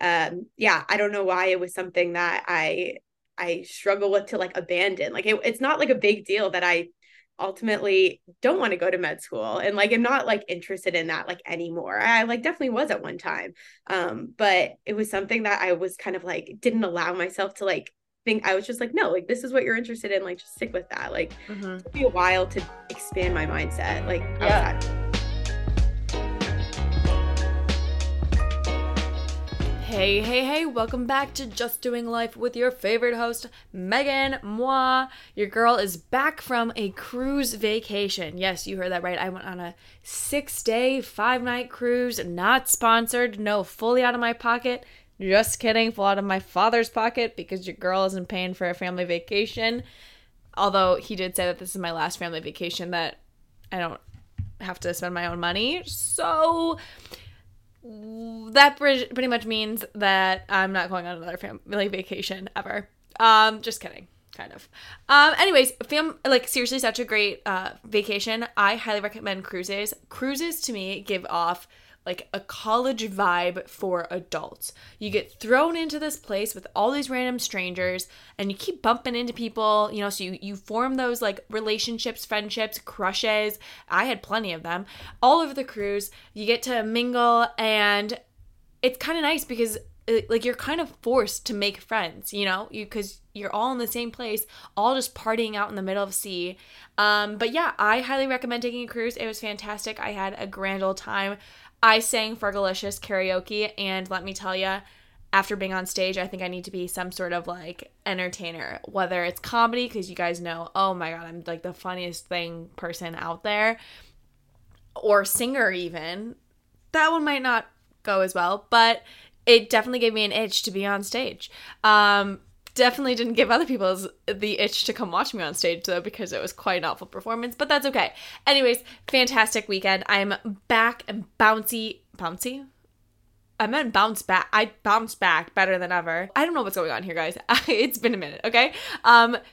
I don't know why it was something that I struggle with to like abandon. Like it's not like a big deal that I ultimately don't want to go to med school, and like I'm not like interested in that like anymore. I like definitely was at one time, but it was something that I was kind of like didn't allow myself to like think. I was just like, no, like this is what you're interested in, like just stick with that. Like it took me a while to expand my mindset, like outside. Hey, welcome back to Just Doing Life with your favorite host, Megan Moi. Your girl is back from a cruise vacation. Yes, you heard that right. I went on a 6-day, 5-night cruise, not sponsored, no, fully out of my pocket. Just kidding, full out of my father's pocket because your girl isn't paying for a family vacation. Although he did say that this is my last family vacation that I don't have to spend my own money. So that pretty much means that I'm not going on another family vacation ever. Just kidding, kind of. Anyways, seriously, such a great vacation. I highly recommend cruises. Cruises, to me, give off like a college vibe for adults. You get thrown into this place with all these random strangers and you keep bumping into people, you know, so you form those like relationships, friendships, crushes. I had plenty of them all over the cruise. You get to mingle and it's kind of nice because like you're kind of forced to make friends, you know, because you're all in the same place, all just partying out in the middle of the sea. But yeah, I highly recommend taking a cruise. It was fantastic. I had a grand old time. I sang Fergalicious karaoke, and let me tell you, after being on stage, I think I need to be some sort of, like, entertainer, whether it's comedy, because you guys know, oh my god, I'm, like, the funniest person out there, or singer even. That one might not go as well, but it definitely gave me an itch to be on stage. Definitely didn't give other people the itch to come watch me on stage, though, because it was quite an awful performance, but that's okay. Anyways, fantastic weekend. I'm back and bouncy? I meant bounce back. I bounced back better than ever. I don't know what's going on here, guys. It's been a minute, okay?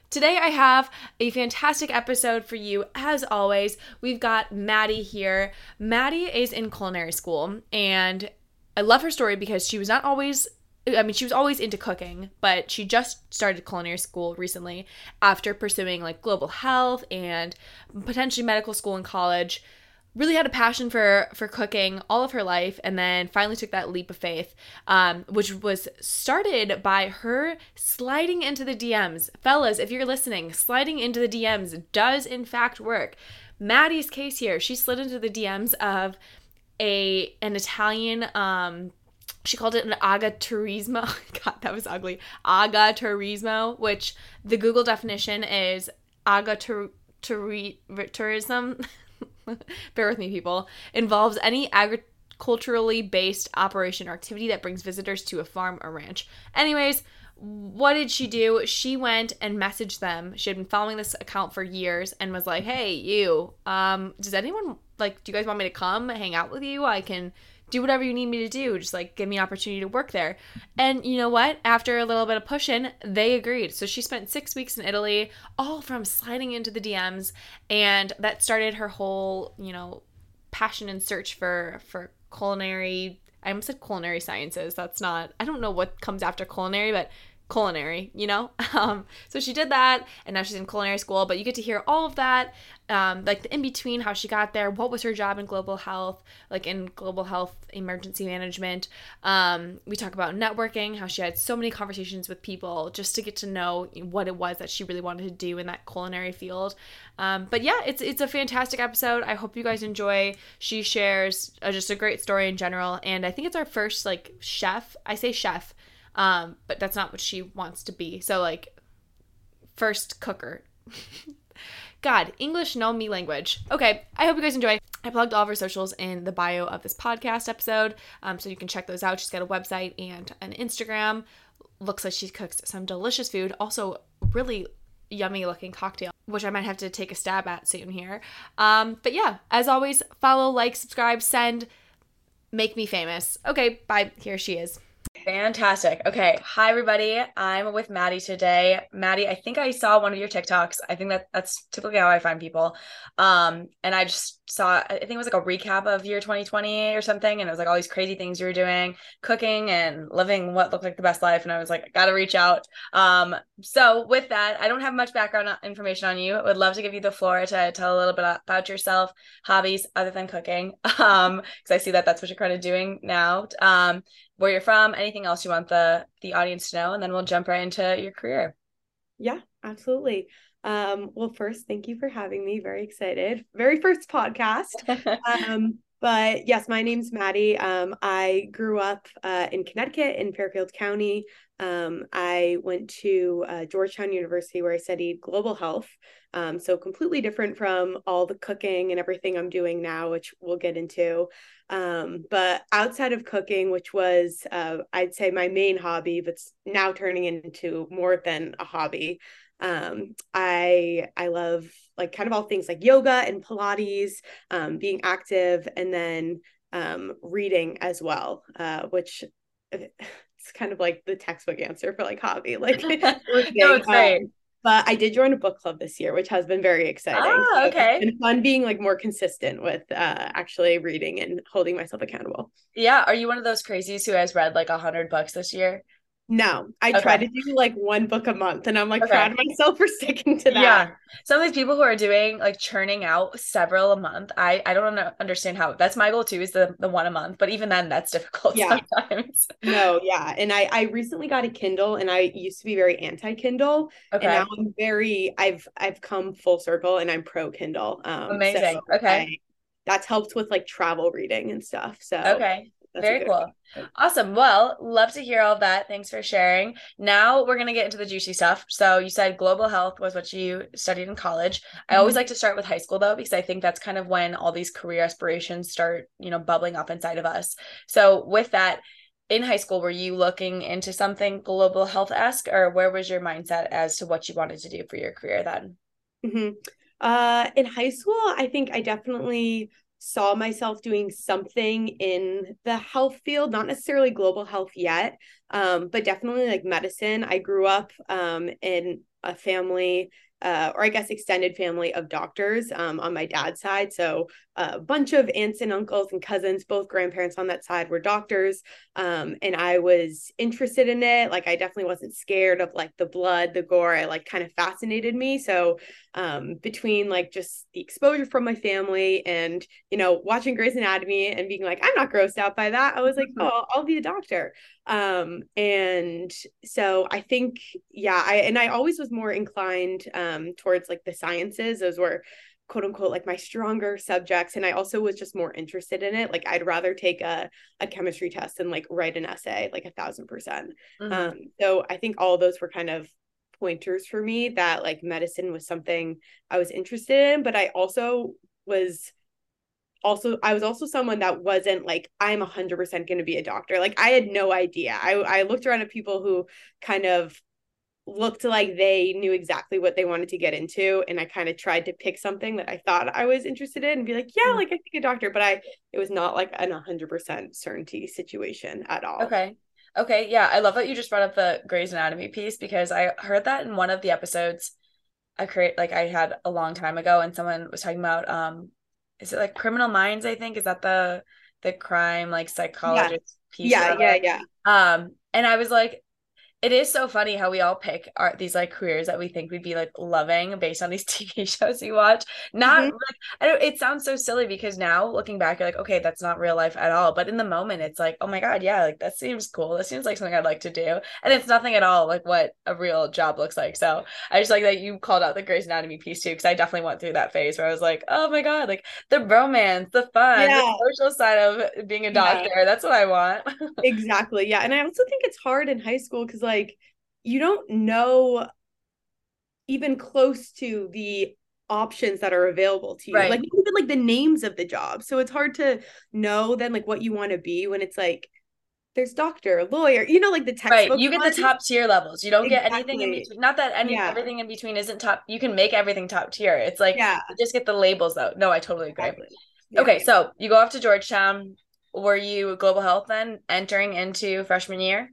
Today I have a fantastic episode for you. As always, we've got Maddie here. Maddie is in culinary school, and I love her story because she was always into cooking, but she just started culinary school recently after pursuing like global health and potentially medical school in college. Really had a passion for cooking all of her life, and then finally took that leap of faith, which was started by her sliding into the DMs. Fellas, if you're listening, sliding into the DMs does in fact work. Maddie's case here, she slid into the DMs of an Italian she called it an agriturismo. God, that was ugly. Agriturismo, which the Google definition is agriturism. Bear with me, people. Involves any agriculturally based operation or activity that brings visitors to a farm or ranch. Anyways, what did she do? She went and messaged them. She had been following this account for years and was like, hey, you, does anyone, like, do you guys want me to come hang out with you? I can do whatever you need me to do. Just like give me an opportunity to work there. And you know what? After a little bit of pushing, they agreed. So she spent 6 weeks in Italy, all from sliding into the DMs. And that started her whole, you know, passion and search for culinary. I almost said culinary sciences. That's not, I don't know what comes after culinary, but culinary, you know? So she did that, and now she's in culinary school, but you get to hear all of that, like the in-between, how she got there, what was her job in global health, like in global health emergency management. We talk about networking, how she had so many conversations with people just to get to know what it was that she really wanted to do in that culinary field. But yeah, it's a fantastic episode. I hope you guys enjoy. She shares just a great story in general, and I think it's our first, like, chef. I say chef, but that's not what she wants to be. So, like, first cooker. God, English, no me language. Okay, I hope you guys enjoy. I plugged all of her socials in the bio of this podcast episode, so you can check those out. She's got a website and an Instagram. Looks like she cooks some delicious food. Also, really yummy looking cocktail, which I might have to take a stab at soon here. But yeah, as always, follow, like, subscribe, send, make me famous. Okay, bye. Here she is. Fantastic. Okay. Hi, everybody. I'm with Maddie today. Maddie, I think I saw one of your TikToks. I think that's typically how I find people. And I just saw, I think it was like a recap of year 2020 or something. And it was like all these crazy things you were doing, cooking and living what looked like the best life. And I was like, I gotta reach out. So with that, I don't have much background information on you. I would love to give you the floor to tell a little bit about yourself, hobbies other than cooking. Because I see that's what you're kind of doing now. Where you're from, anything else you want the audience to know, and then we'll jump right into your career. Yeah, absolutely. Well, first, thank you for having me. Very excited. Very first podcast. But yes, my name's Maddie. I grew up in Connecticut in Fairfield County. I went to Georgetown University where I studied global health. So completely different from all the cooking and everything I'm doing now, which we'll get into. But outside of cooking, which was, I'd say my main hobby, but now turning into more than a hobby. I love like kind of all things like yoga and Pilates, being active, and then, reading as well, which it's kind of like the textbook answer for like hobby, like, no, it's great. But I did join a book club this year, which has been very exciting. Oh, okay. So it's been fun being like more consistent with actually reading and holding myself accountable. Yeah. Are you one of those crazies who has read like 100 books this year? No, I try to do like one book a month, and I'm like proud of myself for sticking to that. Yeah. Some of these people who are doing like churning out several a month, I don't understand how. That's my goal too, is the one a month, but even then that's difficult sometimes. No, yeah. And I recently got a Kindle, and I used to be very anti-Kindle. Okay. And now I'm I've come full circle and I'm pro Kindle. Amazing. So okay. That's helped with like travel reading and stuff. So okay. That's very cool. One. Awesome. Well, love to hear all that. Thanks for sharing. Now we're going to get into the juicy stuff. So you said global health was what you studied in college. Mm-hmm. I always like to start with high school though, because I think that's kind of when all these career aspirations start, bubbling up inside of us. So with that, in high school, were you looking into something global health-esque, or where was your mindset as to what you wanted to do for your career then? Mm-hmm. In high school, I think I definitely saw myself doing something in the health field, not necessarily global health yet, but definitely like medicine. I grew up in a family, or I guess extended family of doctors on my dad's side. So a bunch of aunts and uncles and cousins, both grandparents on that side were doctors. And I was interested in it. Like I definitely wasn't scared of like the blood, the gore. It like kind of fascinated me. So between like just the exposure from my family and, watching Grey's Anatomy and being like, I'm not grossed out by that. I was like, oh, I'll be a doctor. And so I think, yeah, I always was more inclined, towards like the sciences. Those were quote unquote, like my stronger subjects. And I also was just more interested in it. Like I'd rather take a chemistry test than like write an essay, like 1,000%. Mm-hmm. So I think all those were kind of pointers for me that like medicine was something I was interested in, but I was also someone that wasn't like, I'm 100% going to be a doctor. Like I had no idea. I looked around at people who kind of looked like they knew exactly what they wanted to get into. And I kind of tried to pick something that I thought I was interested in and be like, yeah, like I think a doctor, but it was not like an 100% certainty situation at all. Okay. Yeah. I love that you just brought up the Grey's Anatomy piece, because I heard that in one of the episodes I had a long time ago, and someone was talking about, is it like Criminal Minds? I think, is that the crime, like psychologist piece? Yeah. And I was like, it is so funny how we all pick these like careers that we think we'd be like loving based on these TV shows you watch. It sounds so silly, because now looking back, you're like, okay, that's not real life at all. But in the moment, it's like, oh my God, yeah, like that seems cool. That seems like something I'd like to do. And it's nothing at all like what a real job looks like. So I just like that you called out the Grey's Anatomy piece too, because I definitely went through that phase where I was like, oh my God, like the romance, the fun, the social side of being a doctor. Yeah. That's what I want. Exactly. Yeah. And I also think it's hard in high school, because like you don't know even close to the options that are available to you, right? Like even like the names of the job, so it's hard to know then like what you want to be when it's like there's doctor, lawyer, like the textbook. Right, you get the top tier levels. You don't get anything in between. Not that everything in between isn't top. You can make everything top tier. It's like you just get the labels though. No, I totally agree. Exactly. Yeah. Okay, so you go off to Georgetown. were you global health then entering into freshman year?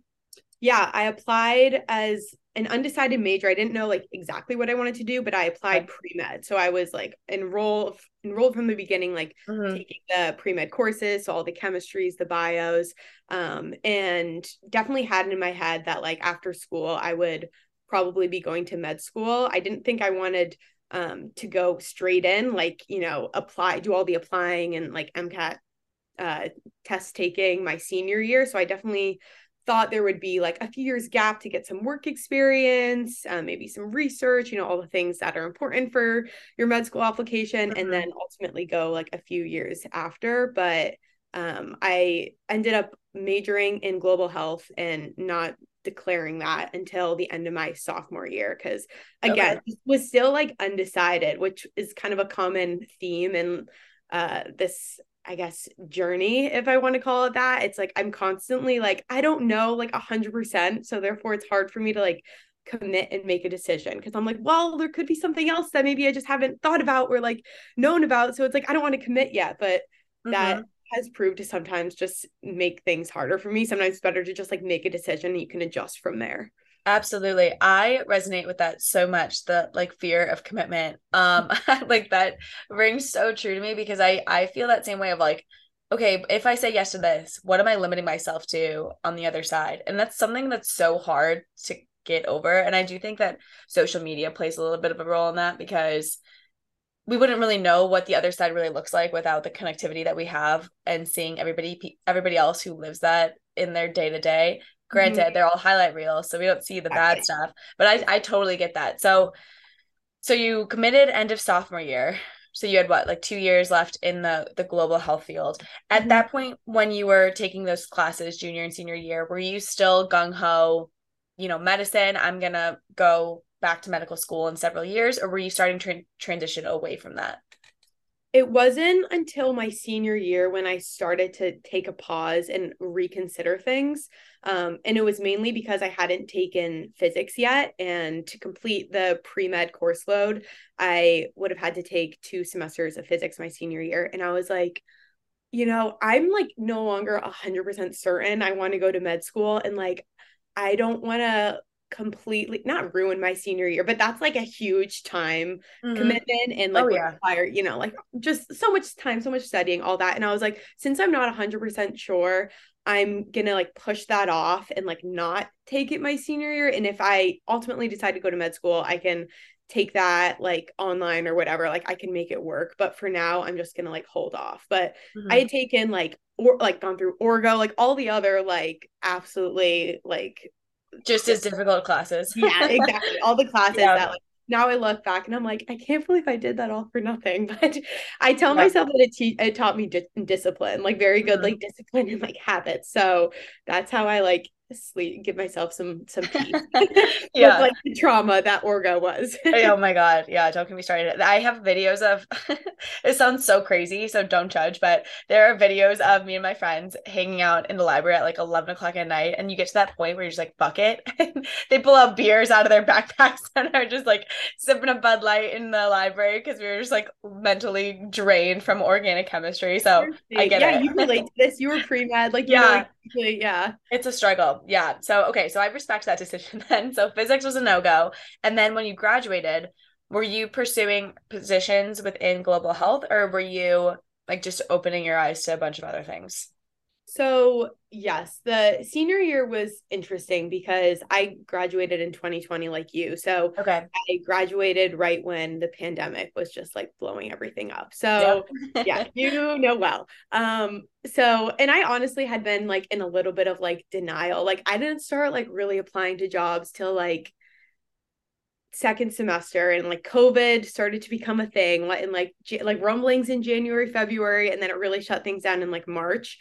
Yeah, I applied as an undecided major. I didn't know like exactly what I wanted to do, but I applied pre-med. So I was like enrolled from the beginning, like taking the pre-med courses, so all the chemistries, the bios, and definitely had it in my head that like after school, I would probably be going to med school. I didn't think I wanted to go straight in, like, you know, apply, do all the applying and like MCAT test taking my senior year. So I definitely thought there would be like a few years gap to get some work experience, maybe some research, you know, all the things that are important for your med school application, and then ultimately go like a few years after. But I ended up majoring in global health and not declaring that until the end of my sophomore year, because again, this was still like undecided, which is kind of a common theme in this, I guess, journey, if I want to call it that. It's like, I'm constantly like, I don't know, like 100%. So therefore it's hard for me to like commit and make a decision. Cause I'm like, well, there could be something else that maybe I just haven't thought about or like known about. So it's like, I don't want to commit yet, but that has proved to sometimes just make things harder for me. Sometimes it's better to just like make a decision and you can adjust from there. Absolutely. I resonate with that so much, the like fear of commitment. Like that rings so true to me, because I feel that same way of like, okay, if I say yes to this, what am I limiting myself to on the other side? And that's something that's so hard to get over. And I do think that social media plays a little bit of a role in that, because we wouldn't really know what the other side really looks like without the connectivity that we have and seeing everybody else who lives that in their day to day. Granted, they're all highlight reels, so we don't see the bad stuff, but I totally get that. So you committed end of sophomore year. So you had what, like 2 years left in the global health field. At that point, when you were taking those classes junior and senior year, were you still gung-ho, you know, medicine, I'm going to go back to medical school in several years, or were you starting to transition away from that? It wasn't until my senior year when I started to take a pause and reconsider things. And it was mainly because I hadn't taken physics yet. And to complete the pre-med course load, I would have had to take 2 semesters of physics my senior year. And I was like, you know, I'm like no longer 100% certain I want to go to med school. And like, I don't want to completely not ruin my senior year, but that's like a huge time commitment and like require, you know, like just so much time, so much studying, all that. And I was like, since I'm not 100% sure, I'm gonna like push that off and like not take it my senior year. And if I ultimately decide to go to med school, I can take that like online or whatever, like I can make it work. But for now, I'm just gonna like hold off. But I had taken like, or like gone through Orgo, like all the other like absolutely like just as difficult classes. Yeah, exactly. All the classes that like now I look back and I'm like, I can't believe I did that all for nothing. But I tell myself that it taught me discipline, like very good, like discipline and like habits. So that's how I like sleep, give myself some peace. With, like the trauma that Orgo was. Oh my God. Yeah. Don't get me started. I have videos of, it sounds so crazy, so don't judge, but there are videos of me and my friends hanging out in the library at like 11 o'clock at night. And you get to that point where you're just like, fuck it. They pull out beers out of their backpacks and are just like sipping a Bud Light in the library, because we were just like mentally drained from organic chemistry. So I get it. Yeah, you relate to this. You were pre-med. Like, it's a struggle. Yeah. So, okay. So I respect that decision then. So physics was a no-go. And then when you graduated, were you pursuing positions within global health, or were you like just opening your eyes to a bunch of other things? So yes, the senior year was interesting because I graduated in 2020, like you. So I graduated right when the pandemic was just like blowing everything up. So you know, well, and I honestly had been like in a little bit of like denial. Like I didn't start like really applying to jobs till like second semester, and like COVID started to become a thing, and like rumblings in January, February, and then it really shut things down in like March.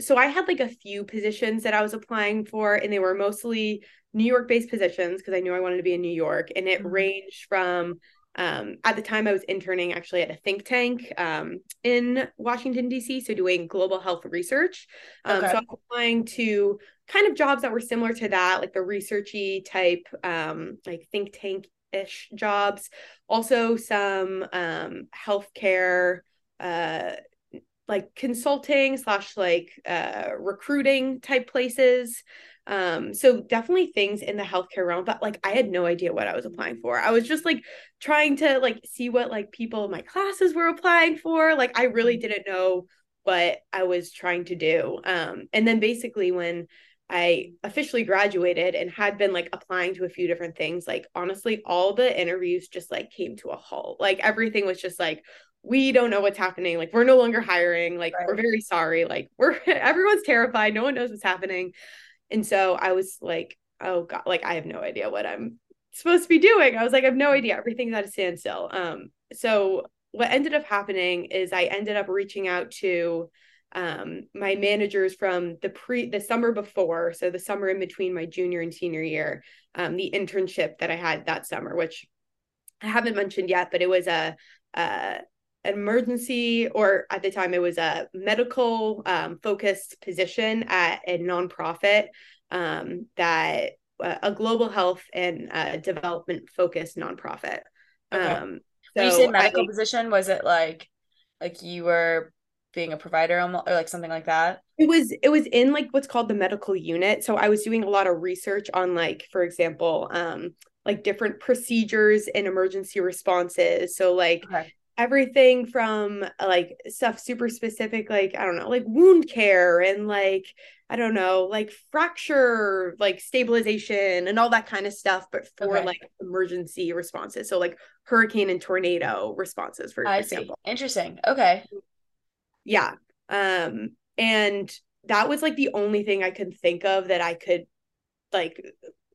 So I had like a few positions that I was applying for, and they were mostly New York-based positions because I knew I wanted to be in New York. And it ranged from, at the time I was interning actually at a think tank in Washington, D.C., so doing global health research. So I was applying to kind of jobs that were similar to that, like the researchy type, like think tank-ish jobs. Also some healthcare like consulting slash like recruiting type places. So definitely things in the healthcare realm, but like I had no idea what I was applying for. I was just like trying to like see what like people in my classes were applying for. Like I really didn't know what I was trying to do. And then basically when I officially graduated and had been like applying to a few different things, like honestly, all the interviews just like came to a halt. Like everything was just like, we don't know what's happening. Like, we're no longer hiring. Like, right. We're very sorry. Like, everyone's terrified. No one knows what's happening. And so I was like, oh God, like, I have no idea what I'm supposed to be doing. I was like, I have no idea. Everything's at a standstill. So what ended up happening is I ended up reaching out to my managers from the summer before. So the summer in between my junior and senior year, the internship that I had that summer, which I haven't mentioned yet, but it was emergency, or at the time it was a medical focused position at a nonprofit that a global health and development focused nonprofit. Okay. So when you say medical position, was it like you were being a provider or like something like that? It was in like what's called the medical unit. So I was doing a lot of research on like, for example, like different procedures and emergency responses. So like, okay. Everything from like stuff super specific, like, I don't know, like wound care and like, I don't know, like fracture, like stabilization and all that kind of stuff, but for like emergency responses. So like hurricane and tornado responses, for example. I see. Interesting. Okay. Yeah. And that was like the only thing I could think of that I could like,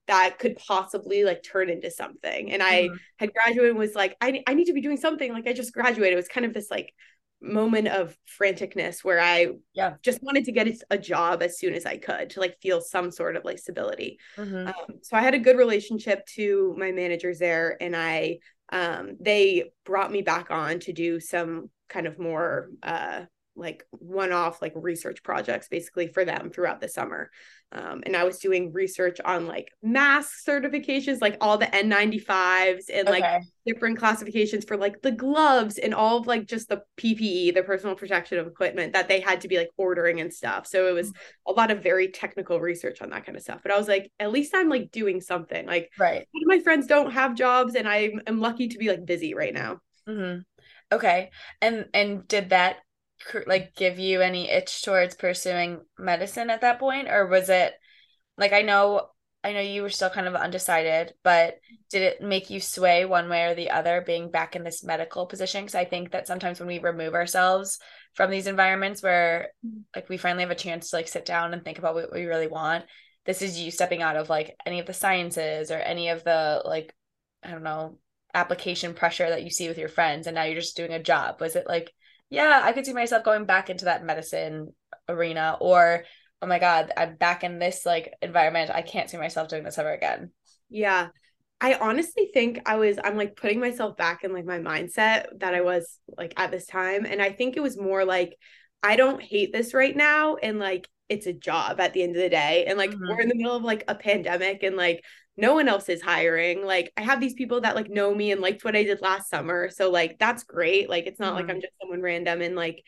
that could possibly like turn into something. And I had graduated and was like, I need to be doing something. Like I just graduated. It was kind of this like moment of franticness where I just wanted to get a job as soon as I could to like feel some sort of like stability. Mm-hmm. So I had a good relationship to my managers there, and they brought me back on to do some kind of more like one-off like research projects basically for them throughout the summer. And I was doing research on like mask certifications, like all the N95s and like different classifications for like the gloves and all of like just the PPE, the personal protective equipment that they had to be like ordering and stuff. So it was a lot of very technical research on that kind of stuff. But I was like, at least I'm like doing something. Like one of my friends don't have jobs and I am lucky to be like busy right now. Mm-hmm. Okay. And did that like give you any itch towards pursuing medicine at that point, or was it like, I know you were still kind of undecided, but did it make you sway one way or the other being back in this medical position? Because I think that sometimes when we remove ourselves from these environments where like we finally have a chance to like sit down and think about what we really want, this is you stepping out of like any of the sciences or any of the like, I don't know, application pressure that you see with your friends, and now you're just doing a job. Was it like, yeah, I could see myself going back into that medicine arena, or, oh my God, I'm back in this like environment. I can't see myself doing this ever again. Yeah. I honestly think I'm like putting myself back in like my mindset that I was like at this time. And I think it was more like, I don't hate this right now. And like, it's a job at the end of the day. And like, we're in the middle of like a pandemic and like, no one else is hiring. Like I have these people that like know me and liked what I did last summer. So like, that's great. Like, it's not like I'm just someone random. And like,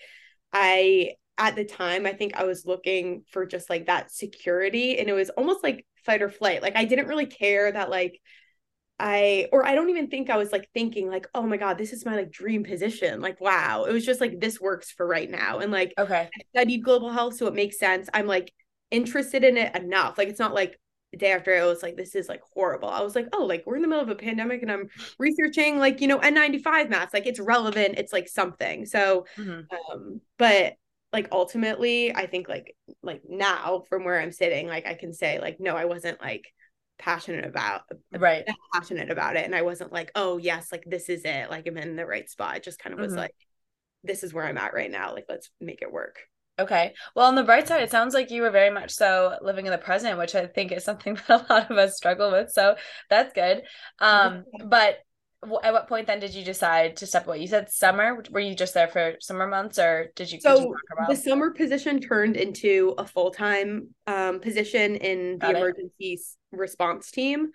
at the time, I think I was looking for just like that security, and it was almost like fight or flight. Like I didn't really care that like I don't even think I was like thinking like, oh my God, this is my like dream position. Like, wow. It was just like, this works for right now. And like, I studied global health, so it makes sense. I'm like interested in it enough. Like, it's not like the day after I was like, this is like horrible. I was like, oh, like we're in the middle of a pandemic and I'm researching like, you know, N95 masks, like it's relevant. It's like something. So, but like, ultimately I think like now from where I'm sitting, like I can say like, no, I wasn't like passionate about it. And I wasn't like, oh yes, like this is it. Like I'm in the right spot. It just kind of was like, this is where I'm at right now. Like, let's make it work. Okay. Well, on the bright side, it sounds like you were very much so living in the present, which I think is something that a lot of us struggle with. So that's good. But at what point then did you decide to step away? You said summer. Were you just there for summer months, or did you? So the summer position turned into a full-time position in the emergency response team,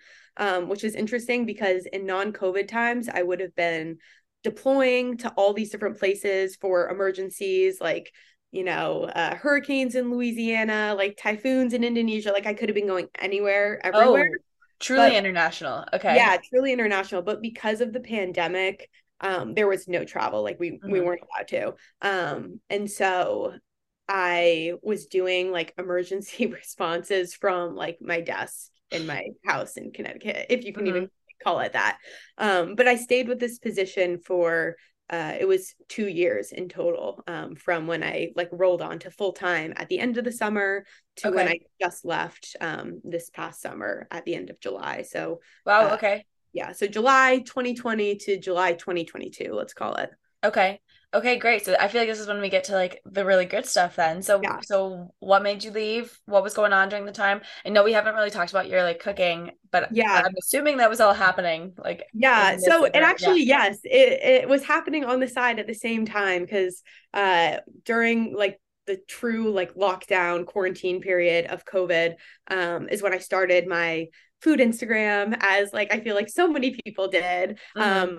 which is interesting because in non-COVID times, I would have been deploying to all these different places for emergencies, like, you know, hurricanes in Louisiana, like typhoons in Indonesia. Like I could have been going anywhere, everywhere. Oh, truly international. Okay. Yeah, truly international. But because of the pandemic, there was no travel. Like we weren't allowed to. And so I was doing like emergency responses from like my desk in my house in Connecticut, if you can even call it that. But I stayed with this position for it was 2 years in total, from when I like rolled on to full time at the end of the summer to when I just left this past summer at the end of July. So wow. Okay. Yeah. So July 2020 to July 2022, let's call it. Okay. Okay, great. So I feel like this is when we get to like the really good stuff then. So, So what made you leave? What was going on during the time? I know we haven't really talked about your like cooking, but I'm assuming that was all happening. Like, yeah. So it actually, yes, it was happening on the side at the same time. Cause during like the true like lockdown quarantine period of COVID is when I started my food Instagram, as like, I feel like so many people did. But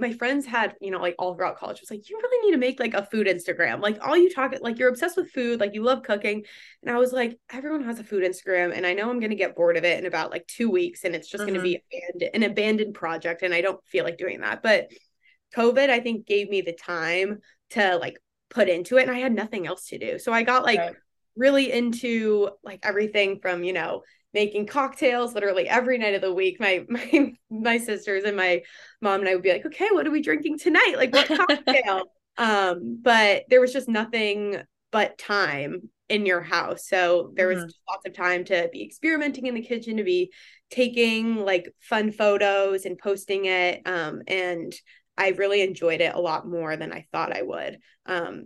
my friends had, you know, like all throughout college was like, you really need to make like a food Instagram. Like all you talk, like you're obsessed with food, like you love cooking. And I was like, everyone has a food Instagram and I know I'm going to get bored of it in about like 2 weeks and it's just going to be an abandoned project. And I don't feel like doing that. But COVID, I think, gave me the time to like put into it, and I had nothing else to do. So I got like really into like everything from, you know, making cocktails literally every night of the week. My sisters and my mom and I would be like, okay, what are we drinking tonight? Like what cocktail? But there was just nothing but time in your house. So there was lots of time to be experimenting in the kitchen, to be taking like fun photos and posting it. And I really enjoyed it a lot more than I thought I would.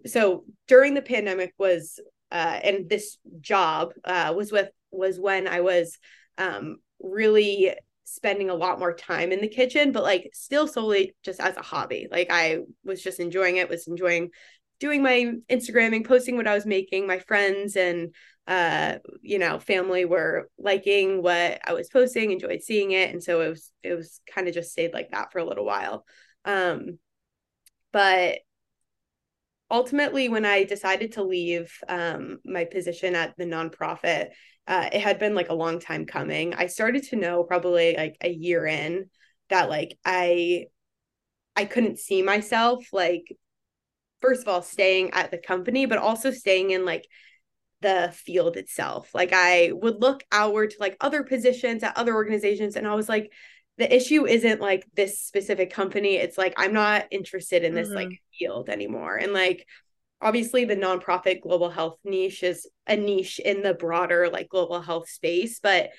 So during the pandemic was, and this job was when I was really spending a lot more time in the kitchen, but like still solely just as a hobby. Like I was just enjoying it, was enjoying doing my Instagramming, posting what I was making. My friends and, you know, family were liking what I was posting, enjoyed seeing it. And so it was kind of just stayed like that for a little while. But ultimately, when I decided to leave my position at the nonprofit, it had been like a long time coming. I started to know probably like a year in that like I couldn't see myself like, first of all, staying at the company, but also staying in like the field itself. Like I would look outward to like other positions at other organizations, and I was like, the issue isn't like this specific company. It's like, I'm not interested in this like field anymore. And like, obviously the nonprofit global health niche is a niche in the broader like global health space. But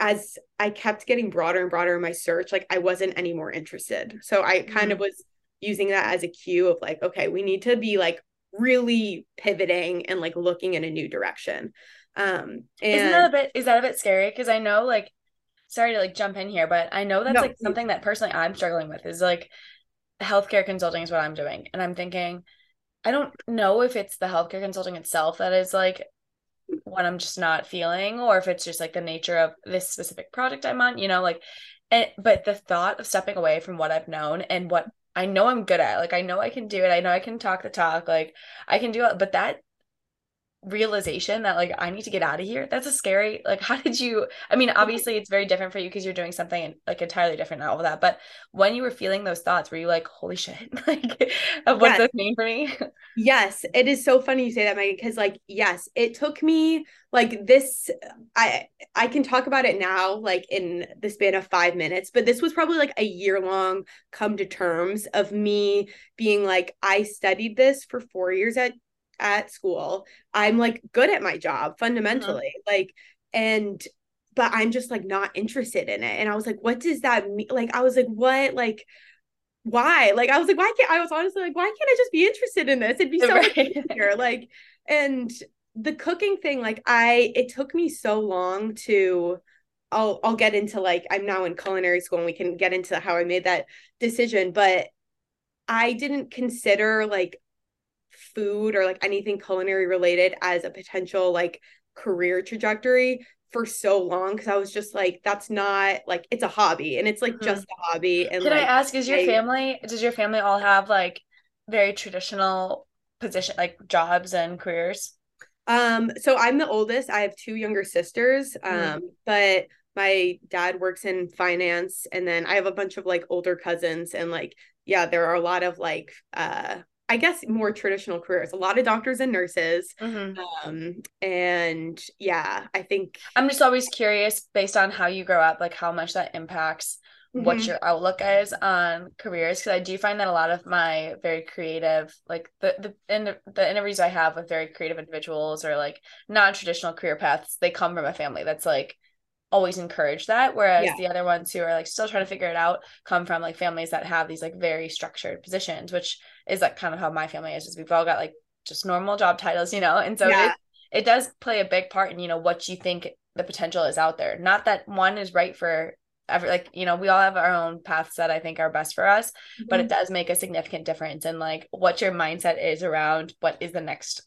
as I kept getting broader and broader in my search, like I wasn't any more interested. So I kind of was using that as a cue of like, okay, we need to be like really pivoting and like looking in a new direction. Is that a bit scary? Cause I know like, sorry to like jump in here, but I know that's like something that personally I'm struggling with is like healthcare consulting is what I'm doing. And I'm thinking, I don't know if it's the healthcare consulting itself that is like what I'm just not feeling, or if it's just like the nature of this specific project I'm on, you know, like, but the thought of stepping away from what I've known and what I know I'm good at, like, I know I can do it. I know I can talk the talk, like I can do it, but that realization that like I need to get out of here, that's a scary, like, how did you, I mean, obviously it's very different for you because you're doing something like entirely different and all of that, but when you were feeling those thoughts, were you like, holy shit, like what's this mean for me? Yes, it is so funny you say that, Megan, because like, yes, it took me like this, I can talk about it now like in the span of 5 minutes, but this was probably like a year long come to terms of me being like, I studied this for 4 years at school. I'm like good at my job fundamentally, like, and but I'm just like not interested in it. And I was like, what does that mean? Like I was like, what, like why? Like I was like, why can't I just be interested in this? It'd be so much easier. Like, and the cooking thing, like it took me so long to I'll get into like, I'm now in culinary school and we can get into how I made that decision, but I didn't consider like food or like anything culinary related as a potential like career trajectory for so long, because I was just like, that's not like, it's a hobby, and it's like just a hobby. And can I ask, is your family, does your family all have like very traditional position, like jobs and careers? So I'm the oldest. I have two younger sisters. But my dad works in finance, and then I have a bunch of like older cousins, and like, yeah, there are a lot of like, I guess more traditional careers, a lot of doctors and nurses. And yeah, I think I'm just always curious based on how you grow up, like how much that impacts what your outlook is on careers. Cause I do find that a lot of my very creative, like the interviews I have with very creative individuals or like non-traditional career paths, they come from a family that's like always encouraged that. Whereas the other ones who are like still trying to figure it out come from like families that have these like very structured positions, which is like kind of how my family is. We've all got like just normal job titles, you know? And so it does play a big part in, you know, what you think the potential is out there. Not that one is right for every, like, you know, we all have our own paths that I think are best for us, but it does make a significant difference in like what your mindset is around what is the next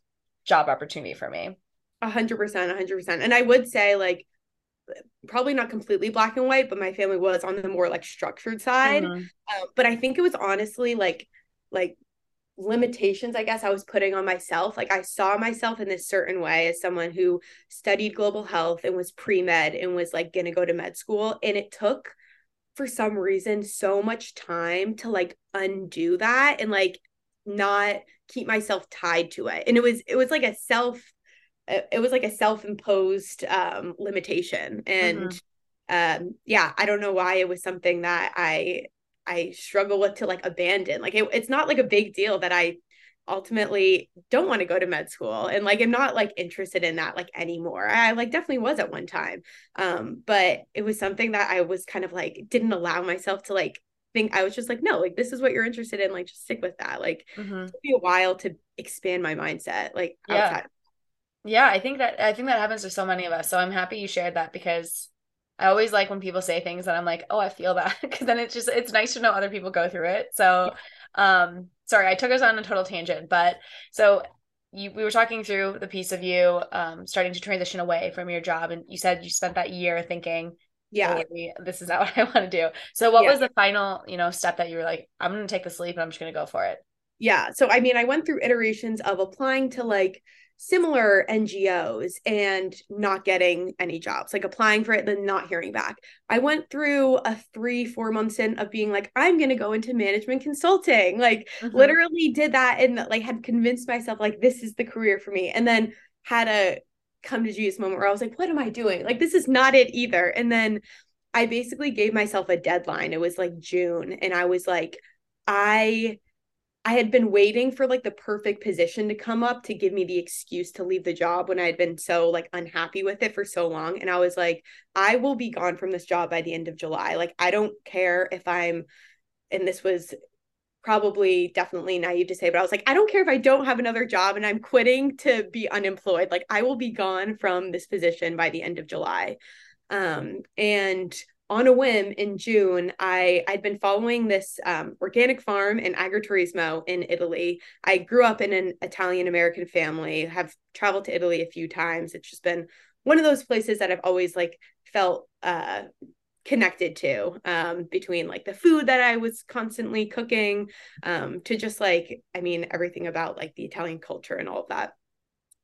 job opportunity for me. 100%. And I would say like, probably not completely black and white, but my family was on the more like structured side. But I think it was honestly like limitations, I guess, I was putting on myself. Like I saw myself in this certain way as someone who studied global health and was pre-med and was like going to go to med school. And it took, for some reason, so much time to like undo that and like not keep myself tied to it. And it was like a self-imposed limitation. And I don't know why it was something that I struggle with to like abandon. Like it's not like a big deal that I ultimately don't want to go to med school and like I'm not like interested in that like anymore. I like definitely was at one time. But it was something that I was kind of like didn't allow myself to like think. I was just like, no, like this is what you're interested in, like just stick with that. Like it took me a while to expand my mindset like outside. Yeah, I think that happens to so many of us. So I'm happy you shared that, because I always like when people say things that I'm like, oh, I feel that, because then it's nice to know other people go through it. So, sorry, I took us on a total tangent, but so we were talking through the piece of you starting to transition away from your job, and you said you spent that year thinking, yeah, oh, this is not what I want to do. So what was the final, you know, step that you were like, I'm going to take this leap and I'm just going to go for it? Yeah. So, I mean, I went through iterations of applying to like similar NGOs and not getting any jobs, like applying for it, then not hearing back. I went through a 3-4 months in of being like, I'm going to go into management consulting, like literally did that. And like had convinced myself, like, this is the career for me. And then had a come to Jesus moment where I was like, what am I doing? Like, this is not it either. And then I basically gave myself a deadline. It was like June. And I was like, I had been waiting for like the perfect position to come up to give me the excuse to leave the job when I had been so like unhappy with it for so long. And I was like, I will be gone from this job by the end of July. Like, I don't care if I'm, and this was probably definitely naive to say, but I was like, I don't care if I don't have another job and I'm quitting to be unemployed. Like, I will be gone from this position by the end of July. And on a whim in June, I'd been following this organic farm in agriturismo in Italy. I grew up in an Italian-American family, have traveled to Italy a few times. It's just been one of those places that I've always like felt connected to, between like the food that I was constantly cooking to just like, I mean, everything about like the Italian culture and all of that.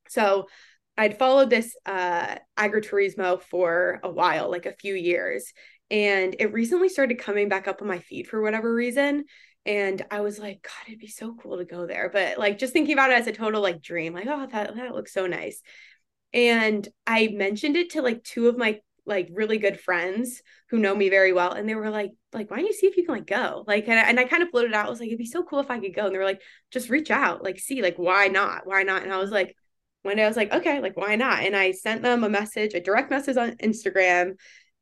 So I'd followed this agriturismo for a while, like a few years. And it recently started coming back up on my feed for whatever reason. And I was like, God, it'd be so cool to go there. But like, just thinking about it as a total like dream, like, oh, that looks so nice. And I mentioned it to like two of my like really good friends who know me very well. And they were like, why don't you see if you can like go? Like, and I kind of floated out. I was like, it'd be so cool if I could go. And they were like, just reach out, like, see, like, why not? Why not? And I was like, one day I was like, okay, like, why not? And I sent them a direct message on Instagram,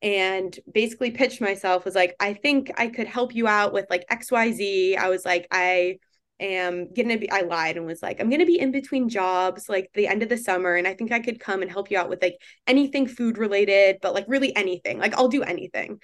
and basically pitched myself, was like, I think I could help you out with like XYZ. I was like, I lied and was like, I'm going to be in between jobs, like the end of the summer. And I think I could come and help you out with like anything food related, but like really anything, like I'll do anything.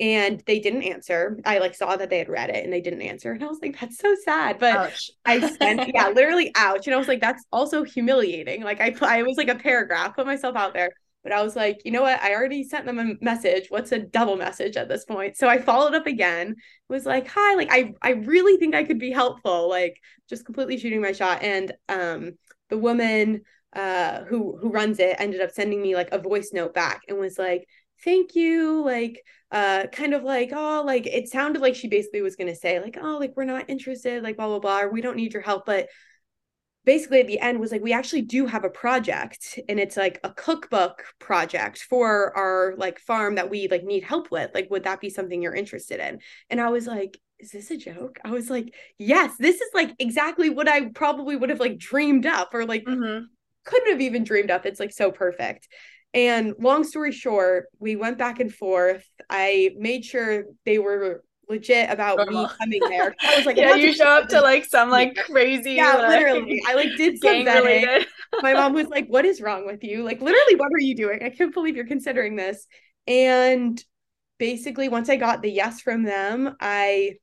And they didn't answer. I like saw that they had read it and they didn't answer. And I was like, that's so sad. But ouch. I sent, yeah, literally ouch. And I was like, that's also humiliating. Like I was like a paragraph, put myself out there. But I was like, you know what? I already sent them a message. What's a double message at this point? So I followed up again, was like, hi, like I really think I could be helpful. Like just completely shooting my shot. And the woman who runs it ended up sending me like a voice note back and was like, thank you. Like, kind of like, oh, like it sounded like she basically was going to say like, oh, like we're not interested, like blah, blah, blah, or we don't need your help. But basically at the end was like, we actually do have a project and it's like a cookbook project for our like farm that we like need help with. Like, would that be something you're interested in? And I was like, is this a joke? I was like, yes, this is like exactly what I probably would have like dreamed up or like couldn't have even dreamed up. It's like so perfect. And long story short, we went back and forth. I made sure they were legit about me coming there. I was like, yeah, you show up to like some like crazy. Yeah, like, literally. I like did some vetting. My mom was like, what is wrong with you? Like, literally, what are you doing? I can't believe you're considering this. And basically, once I got the yes from them, I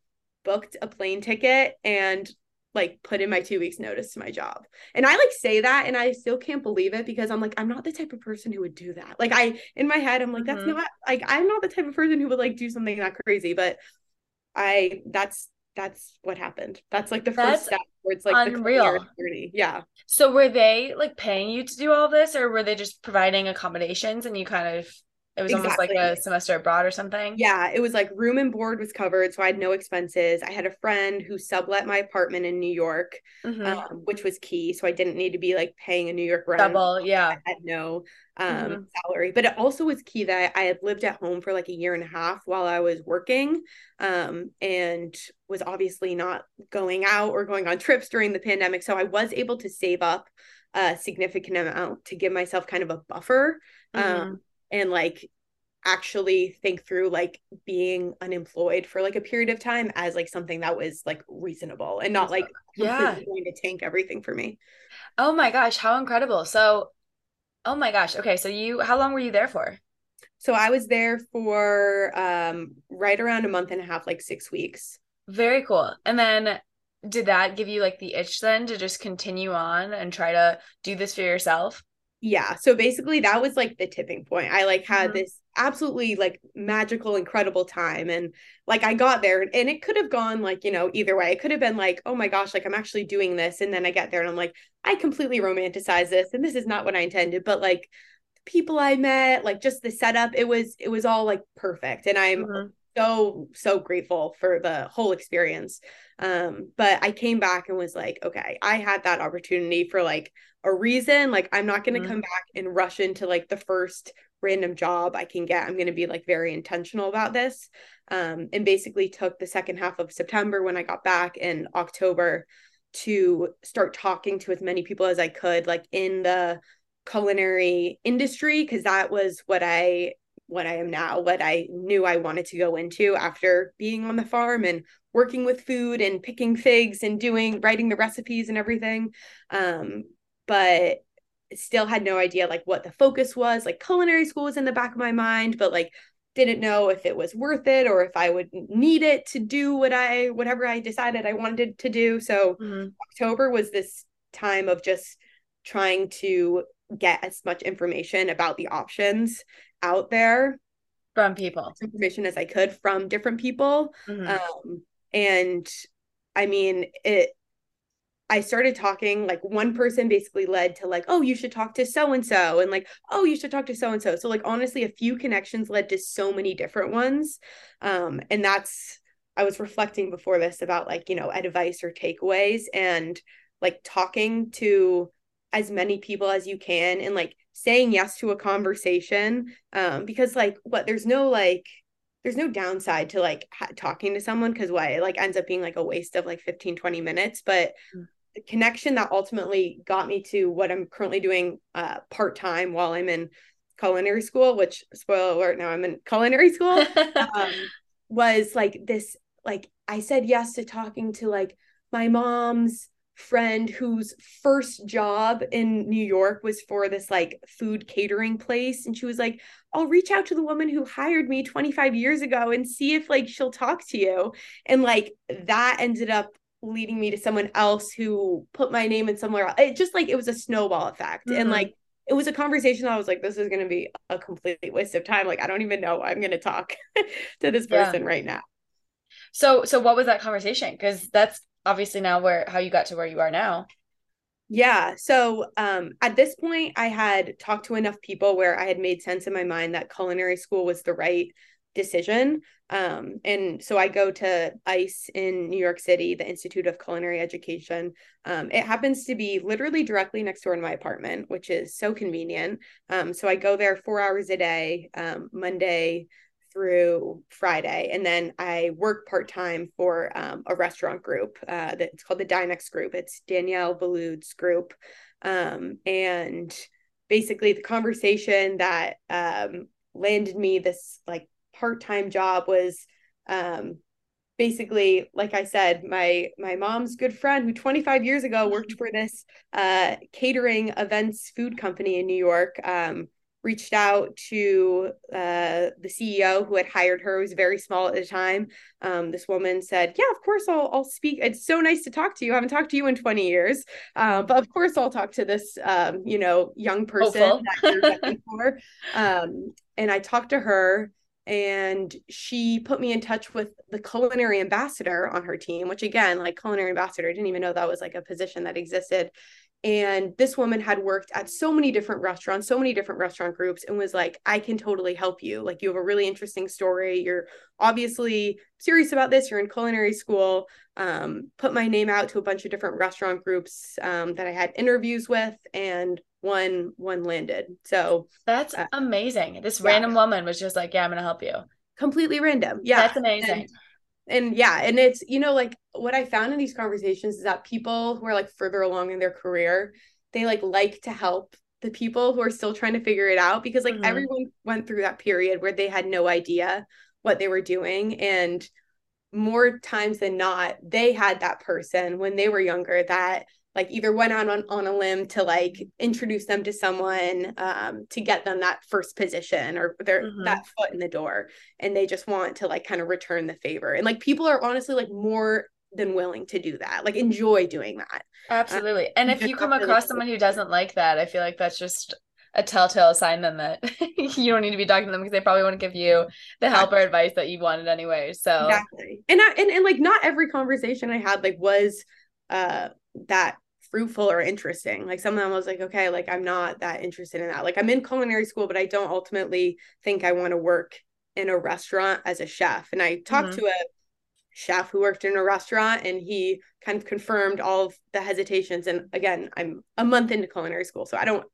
booked a plane ticket and like put in my 2 weeks notice to my job. And I like say that and I still can't believe it because I'm like, I'm not the type of person who would do that. Like in my head, I'm like, that's not like, I'm not the type of person who would like do something that crazy, but that's what happened. That's like the first step where it's like unreal. Yeah. So were they like paying you to do all this or were they just providing accommodations and you kind of, it was almost like a semester abroad or something. Yeah, it was like room and board was covered, so I had no expenses. I had a friend who sublet my apartment in New York, which was key. So I didn't need to be like paying a New York rent. Double, yeah. I had no salary, but it also was key that I had lived at home for like a year and a half while I was working, and was obviously not going out or going on trips during the pandemic. So I was able to save up a significant amount to give myself kind of a buffer. And like actually think through like being unemployed for like a period of time as like something that was like reasonable and not like going to tank everything for me. Oh my gosh, how incredible. So, oh my gosh. Okay. So how long were you there for? So I was there for right around a month and a half, like 6 weeks. Very cool. And then did that give you like the itch then to just continue on and try to do this for yourself? Yeah. So basically that was like the tipping point. I like had this absolutely like magical, incredible time. And like, I got there and it could have gone like, you know, either way. It could have been like, oh my gosh, like I'm actually doing this. And then I get there and I'm like, I completely romanticize this. And this is not what I intended, but like the people I met, like just the setup, it was all like perfect. And I'm so grateful for the whole experience. But I came back and was like, okay, I had that opportunity for like a reason. Like I'm not going to come back and rush into like the first random job I can get. I'm going to be like very intentional about this. And basically took the second half of September when I got back in October to start talking to as many people as I could, like in the culinary industry. Cause that was what I am now, what I knew I wanted to go into after being on the farm and working with food and picking figs and writing the recipes and everything. But still had no idea like what the focus was. Like culinary school was in the back of my mind, but like didn't know if it was worth it or if I would need it to do whatever I decided I wanted to do. So October was this time of just trying to get as much information about the options out there from people, information as I could from different people. And I mean, I started talking, like one person basically led to like, oh, you should talk to so-and-so, and like, oh, you should talk to so-and-so. So like, honestly, a few connections led to so many different ones. And I was reflecting before this about like, you know, advice or takeaways and like talking to as many people as you can and like saying yes to a conversation. Because like there's no downside to like talking to someone. Cause it like ends up being like a waste of like 15, 20 minutes, but the connection that ultimately got me to what I'm currently doing part-time while I'm in culinary school, which spoiler alert, now I'm in culinary school, was like this, like I said yes to talking to like my mom's friend whose first job in New York was for this like food catering place. And she was like, I'll reach out to the woman who hired me 25 years ago and see if like she'll talk to you. And like that ended up leading me to someone else who put my name in somewhere else. It just like, it was a snowball effect. Mm-hmm. And like, it was a conversation that I was like, this is going to be a complete waste of time. Like, I don't even know I'm going to talk to this person right now. So what was that conversation? Because that's obviously now how you got to where you are now. Yeah. So at this point, I had talked to enough people where I had made sense in my mind that culinary school was the right decision. And so I go to ICE in New York City, the Institute of Culinary Education. It happens to be literally directly next door in my apartment, which is so convenient. So I go there 4 hours a day, Monday through Friday. And then I work part-time for a restaurant group that's called the Dinex Group. It's Danielle Balloud's group. And basically the conversation that landed me this like part-time job was basically, like I said, my mom's good friend who 25 years ago worked for this catering events food company in New York, reached out to the CEO who had hired her. It was very small at the time. This woman said, yeah, of course I'll speak. It's so nice to talk to you. I haven't talked to you in 20 years, but of course I'll talk to this, young person that you're looking for. And I talked to her and she put me in touch with the culinary ambassador on her team, which again, like culinary ambassador, I didn't even know that was like a position that existed. And this woman had worked at so many different restaurants, so many different restaurant groups, and was like, I can totally help you. Like, you have a really interesting story. You're obviously serious about this. You're in culinary school. Put my name out to a bunch of different restaurant groups that I had interviews with, and one landed. So that's amazing. This random woman was just like, yeah, I'm going to help you. Completely random. Yeah. That's amazing. And it's, like what I found in these conversations is that people who are like further along in their career, they like to help the people who are still trying to figure it out, because like everyone went through that period where they had no idea what they were doing. And more times than not, they had that person when they were younger that like either went out on a limb to like introduce them to someone to get them that first position or their that foot in the door. And they just want to like kind of return the favor. And like people are honestly like more than willing to do that, like enjoy doing that. Absolutely. And if you come across someone who doesn't like that, I feel like that's just a telltale sign then that you don't need to be talking to them, because they probably want to give you the help or advice that you wanted anyway. So exactly. And like not every conversation I had like was that fruitful or interesting. Like some of them I was like, okay, like I'm not that interested in that. Like I'm in culinary school, but I don't ultimately think I want to work in a restaurant as a chef. And I talked to a chef who worked in a restaurant, and he kind of confirmed all of the hesitations. And again, I'm a month into culinary school, so I don't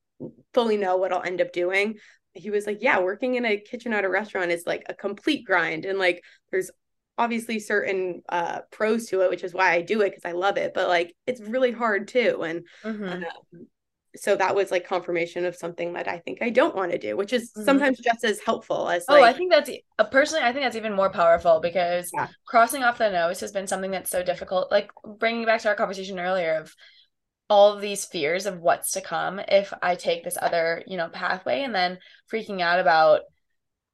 fully know what I'll end up doing. He was like, yeah, working in a kitchen at a restaurant is like a complete grind. And like, there's obviously certain pros to it, which is why I do it, because I love it, but like it's really hard too. And so that was like confirmation of something that I think I don't want to do, which is sometimes just as helpful as like, I think that's personally, I think that's even more powerful, because crossing off the nose has been something that's so difficult. Like bringing back to our conversation earlier of all of these fears of what's to come if I take this other, pathway, and then freaking out about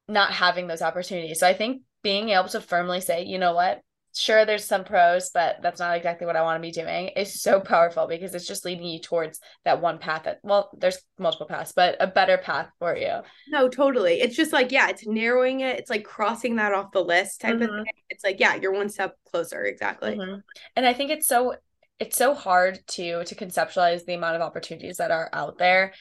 not having those opportunities. So I think being able to firmly say, you know what, sure, there's some pros, but that's not exactly what I want to be doing, is so powerful, because it's just leading you towards that one path that, well, there's multiple paths, but a better path for you. No, totally. It's just like, yeah, it's narrowing it. It's like crossing that off the list type of thing. It's like, yeah, you're one step closer. Exactly. And I think it's so hard to conceptualize the amount of opportunities that are out there.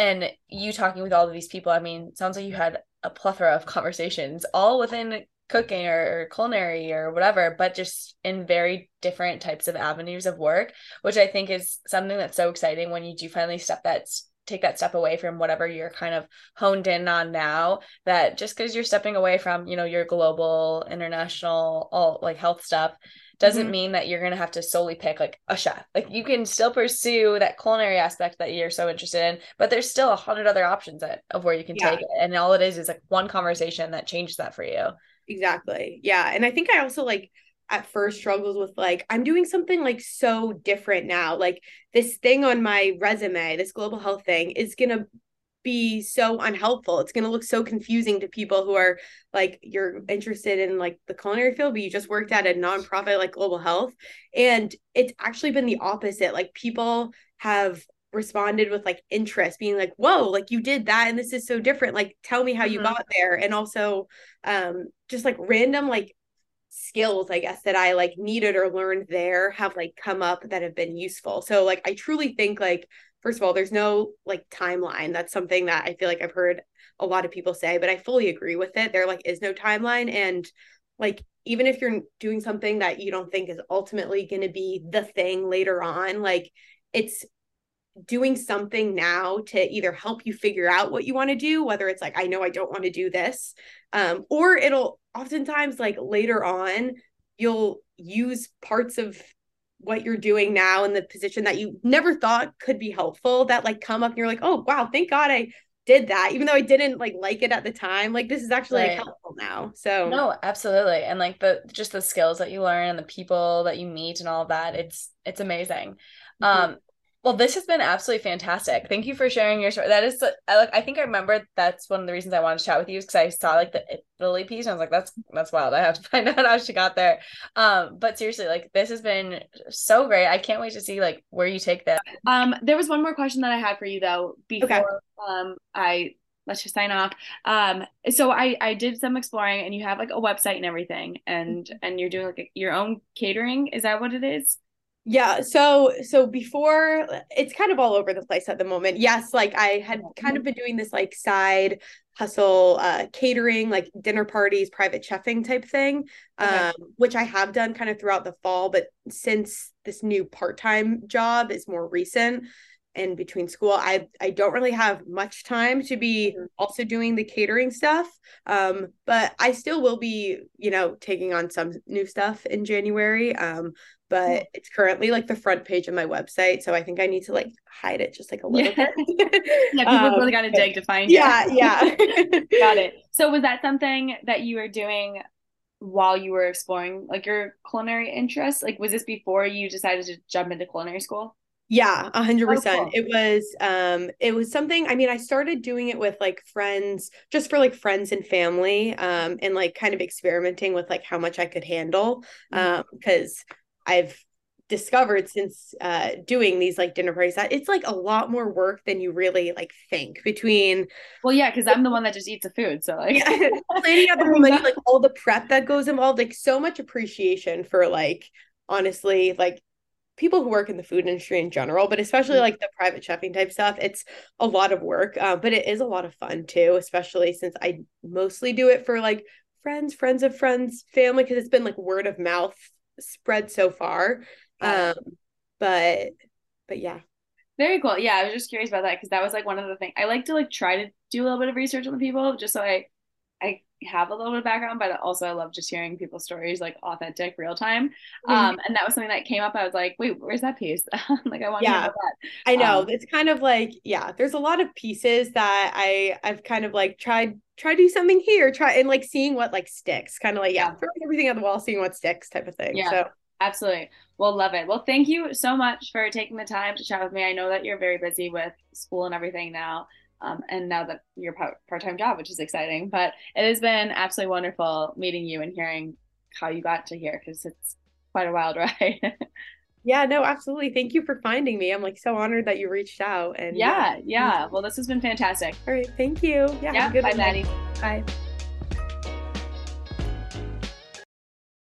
And you talking with all of these people, I mean, sounds like you had a plethora of conversations all within cooking or culinary or whatever, but just in very different types of avenues of work, which I think is something that's so exciting when you do finally take that step away from whatever you're kind of honed in on now, that just because you're stepping away from, your global, international, all like health stuff doesn't mean that you're going to have to solely pick like a chef. Like you can still pursue that culinary aspect that you're so interested in, but there's still 100 other options of where you can take it. And all it is like one conversation that changes that for you. Exactly. Yeah. And I think I also like at first struggles with like, I'm doing something like so different now. Like this thing on my resume, this global health thing is going to be so unhelpful. It's going to look so confusing to people who are like, you're interested in like the culinary field, but you just worked at a nonprofit like global health. And it's actually been the opposite. Like people have responded with like interest, being like, whoa, like you did that. And this is so different. Like, tell me how you got there. And also just like random, like skills, I guess, that I like needed or learned there have like come up that have been useful. So like, I truly think like, first of all, there's no like timeline. That's something that I feel like I've heard a lot of people say, but I fully agree with it. There like is no timeline. And like, even if you're doing something that you don't think is ultimately going to be the thing later on, like it's doing something now to either help you figure out what you want to do, whether it's like, I know I don't want to do this, or it'll oftentimes like later on, you'll use parts of what you're doing now in the position that you never thought could be helpful that like come up and you're like, oh, wow, thank God I did that. Even though I didn't like it at the time, like this is actually like, helpful now. So no, absolutely. And like just the skills that you learn and the people that you meet and all of that, it's amazing. Mm-hmm. Well, this has been absolutely fantastic. Thank you for sharing your story. That is, I think I remember that's one of the reasons I wanted to chat with you because I saw like the Italy piece and I was like, that's wild. I have to find out how she got there. But seriously, like this has been so great. I can't wait to see like where you take that. There was one more question that I had for you though, before I let you sign off. So I did some exploring and you have like a website and everything and you're doing like your own catering. Is that what it is? Yeah. So before, it's kind of all over the place at the moment. Yes. Like I had kind of been doing this like side hustle, catering, like dinner parties, private chefing type thing, which I have done kind of throughout the fall, but since this new part-time job is more recent and between school, I don't really have much time to be also doing the catering stuff. But I still will be, you know, taking on some new stuff in January. But it's currently like the front page of my website. So I think I need to like hide it just like a little bit. Yeah, people really got to dig to find it. Yeah. Got it. So was that something that you were doing while you were exploring like your culinary interests? Like was this before you decided to jump into culinary school? Yeah, 100%. Cool. It was something, I mean, I started doing it with like friends, just for like friends and family, and like kind of experimenting with like how much I could handle. Because I've discovered since doing these like dinner parties that it's like a lot more work than you really like think between. Well, yeah, because I'm the one that just eats the food. So like planning out the whole menu, like all the prep that goes involved, like so much appreciation for like, honestly, like people who work in the food industry in general, but especially like the private chefing type stuff, it's a lot of work, but it is a lot of fun too, especially since I mostly do it for like friends of friends, family, because it's been like word of mouth spread so far. But yeah, very cool. Yeah, I was just curious about that because that was like one of the things I like to like try to do a little bit of research on the people just so I have a little bit of background, but also I love just hearing people's stories like authentic real time. And that was something that came up. I was like, wait, where's that piece? Like I want to know that. I know it's kind of like, yeah, there's a lot of pieces that I've kind of like try to do something here, and like seeing what like sticks, kind of like, yeah, throwing everything on the wall, seeing what sticks type of thing. Yeah, so absolutely. Well, love it. Well, thank you so much for taking the time to chat with me. I know that you're very busy with school and everything now. And now that your part-time job, which is exciting, but it has been absolutely wonderful meeting you and hearing how you got to here. Cause it's quite a wild ride. Yeah, no, absolutely. Thank you for finding me. I'm like so honored that you reached out and yeah. Well, this has been fantastic. All right. Thank you. Yeah. Bye, Maddie. Bye.